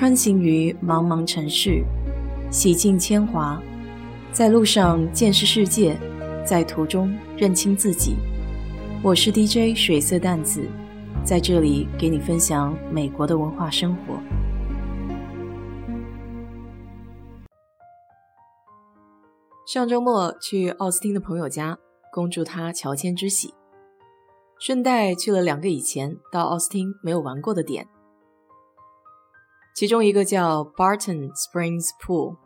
穿行于茫茫城市，洗尽铅华，在路上见识世界，在途中认清自己。我是 DJ 水色淡子，在这里给你分享美国的文化生活。上周末去奥斯汀的朋友家，恭祝他乔迁之喜，顺带去了两个以前到奥斯汀没有玩过的点。其中一个叫 Barton Springs Pool，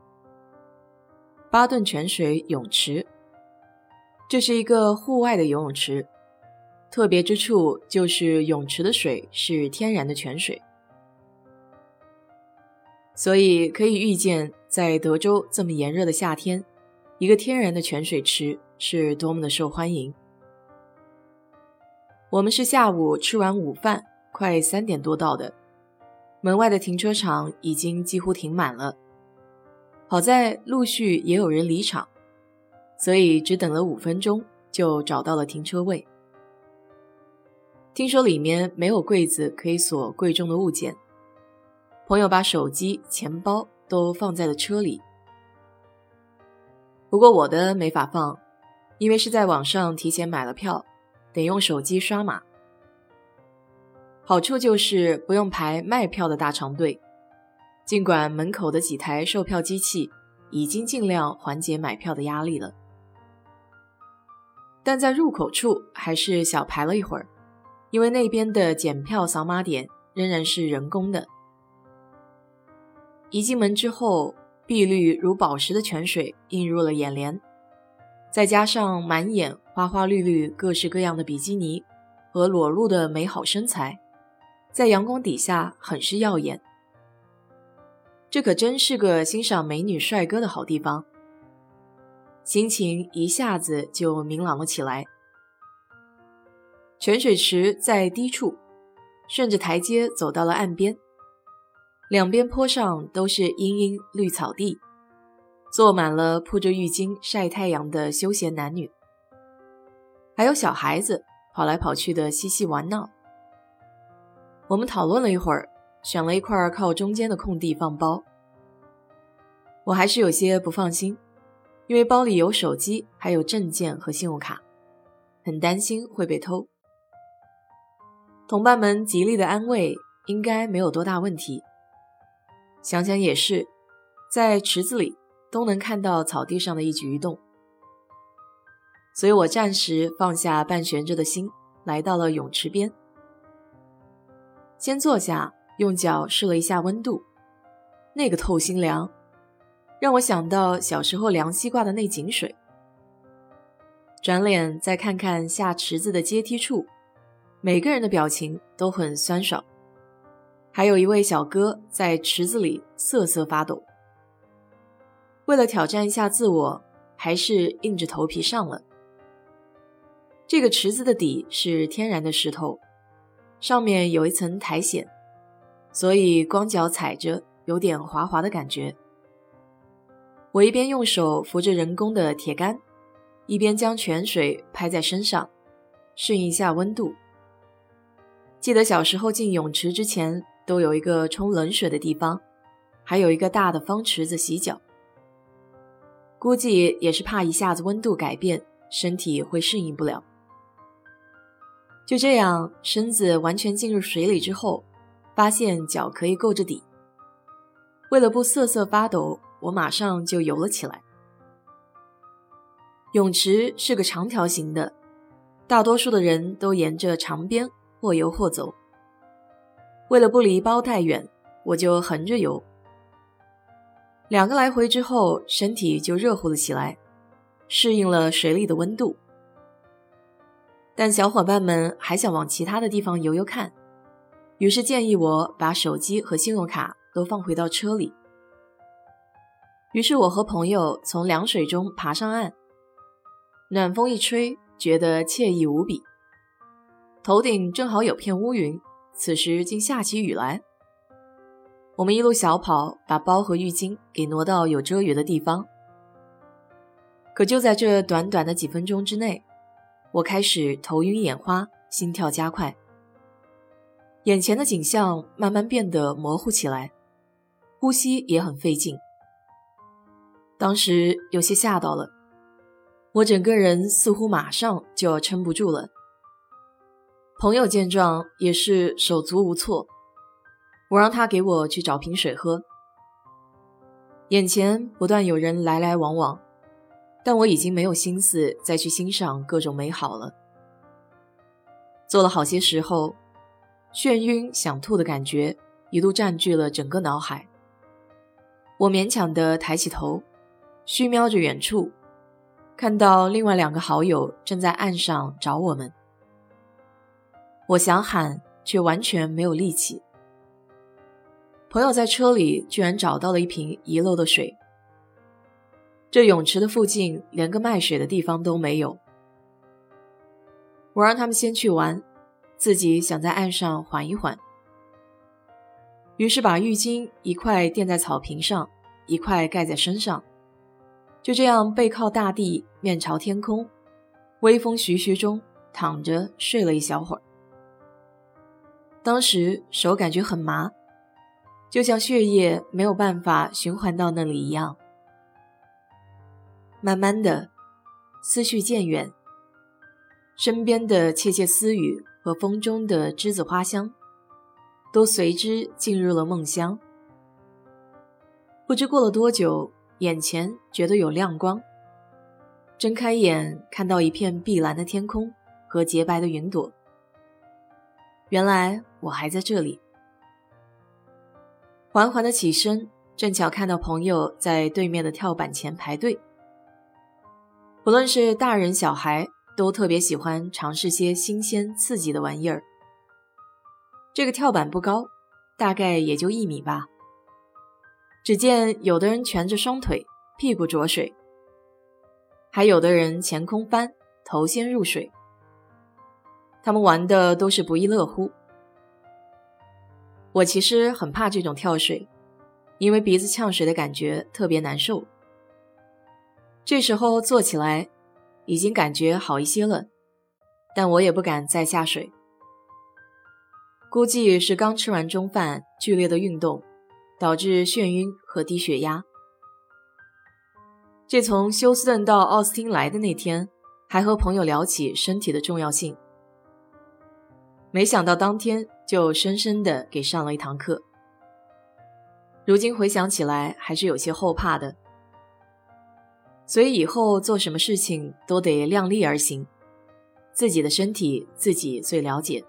巴顿泉水泳池。这是一个户外的游泳池，特别之处就是泳池的水是天然的泉水，所以可以预见在德州这么炎热的夏天，一个天然的泉水池是多么的受欢迎。我们是下午吃完午饭，快3点多到的，门外的停车场已经几乎停满了，好在陆续也有人离场，所以只等了5分钟就找到了停车位。听说里面没有柜子可以锁贵重的物件，朋友把手机、钱包都放在了车里，不过我的没法放，因为是在网上提前买了票，得用手机刷码。好处就是不用排卖票的大长队，尽管门口的几台售票机器已经尽量缓解买票的压力了，但在入口处还是小排了一会儿，因为那边的检票扫码点仍然是人工的。一进门之后，碧绿如宝石的泉水映入了眼帘，再加上满眼花花绿绿各式各样的比基尼和裸露的美好身材，在阳光底下很是耀眼。这可真是个欣赏美女帅哥的好地方，心情一下子就明朗了起来。泉水池在低处，顺着台阶走到了岸边，两边坡上都是茵茵绿草地，坐满了铺着浴巾晒太阳的休闲男女，还有小孩子跑来跑去的嬉戏玩闹。我们讨论了一会儿，选了一块靠中间的空地放包。我还是有些不放心，因为包里有手机还有证件和信用卡，很担心会被偷。同伴们极力的安慰，应该没有多大问题。想想也是，在池子里都能看到草地上的一举一动，所以我暂时放下半悬着的心，来到了泳池边，先坐下，用脚试了一下温度，那个透心凉，让我想到小时候凉西瓜的那井水。转脸再看看下池子的阶梯处，每个人的表情都很酸爽，还有一位小哥在池子里瑟瑟发抖。为了挑战一下自我，还是硬着头皮上了。这个池子的底是天然的石头，上面有一层苔藓，所以光脚踩着有点滑滑的感觉。我一边用手扶着人工的铁杆，一边将泉水拍在身上，适应一下温度。记得小时候进泳池之前都有一个冲冷水的地方，还有一个大的方池子洗脚，估计也是怕一下子温度改变，身体会适应不了。就这样，身子完全进入水里之后，发现脚可以够着底。为了不瑟瑟发抖，我马上就游了起来。泳池是个长条形的，大多数的人都沿着长边或游或走。为了不离包太远，我就横着游。两个来回之后，身体就热乎了起来，适应了水里的温度。但小伙伴们还想往其他的地方游游看，于是建议我把手机和信用卡都放回到车里。于是我和朋友从凉水中爬上岸，暖风一吹，觉得惬意无比。头顶正好有片乌云，此时竟下起雨来。我们一路小跑，把包和浴巾给挪到有遮雨的地方。可就在这短短的几分钟之内，我开始头晕眼花，心跳加快，眼前的景象慢慢变得模糊起来，呼吸也很费劲。当时有些吓到了，我整个人似乎马上就要撑不住了。朋友见状也是手足无措，我让他给我去找瓶水喝。眼前不断有人来来往往，但我已经没有心思再去欣赏各种美好了。坐了好些时候，眩晕想吐的感觉一度占据了整个脑海。我勉强地抬起头，虚瞄着远处，看到另外2个好友正在岸上找我们。我想喊，却完全没有力气。朋友在车里居然找到了一瓶遗漏的水。这泳池的附近连个卖水的地方都没有。我让他们先去玩，自己想在岸上缓一缓。于是把浴巾一块垫在草坪上，一块盖在身上，就这样背靠大地，面朝天空，微风徐徐中躺着睡了一小会儿。当时手感觉很麻，就像血液没有办法循环到那里一样。慢慢的，思绪渐远，身边的窃窃私语和风中的栀子花香都随之进入了梦乡。不知过了多久，眼前觉得有亮光，睁开眼看到一片碧蓝的天空和洁白的云朵。原来我还在这里。缓缓地起身，正巧看到朋友在对面的跳板前排队。不论是大人小孩，都特别喜欢尝试些新鲜刺激的玩意儿。这个跳板不高，大概也就1米吧。只见有的人蜷着双腿，屁股着水，还有的人前空翻，头先入水。他们玩的都是不亦乐乎。我其实很怕这种跳水，因为鼻子呛水的感觉特别难受。这时候坐起来，已经感觉好一些了，但我也不敢再下水。估计是刚吃完中饭，剧烈的运动导致眩晕和低血压。这从休斯顿到奥斯汀来的那天，还和朋友聊起身体的重要性。没想到当天就深深地给上了一堂课。如今回想起来还是有些后怕的，所以以后做什么事情都得量力而行，自己的身体自己最了解。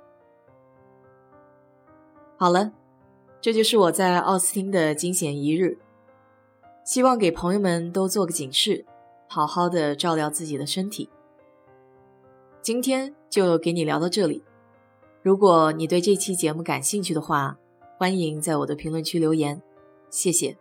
好了，这就是我在奥斯汀的惊险一日，希望给朋友们都做个警示，好好的照料自己的身体。今天就给你聊到这里，如果你对这期节目感兴趣的话，欢迎在我的评论区留言，谢谢。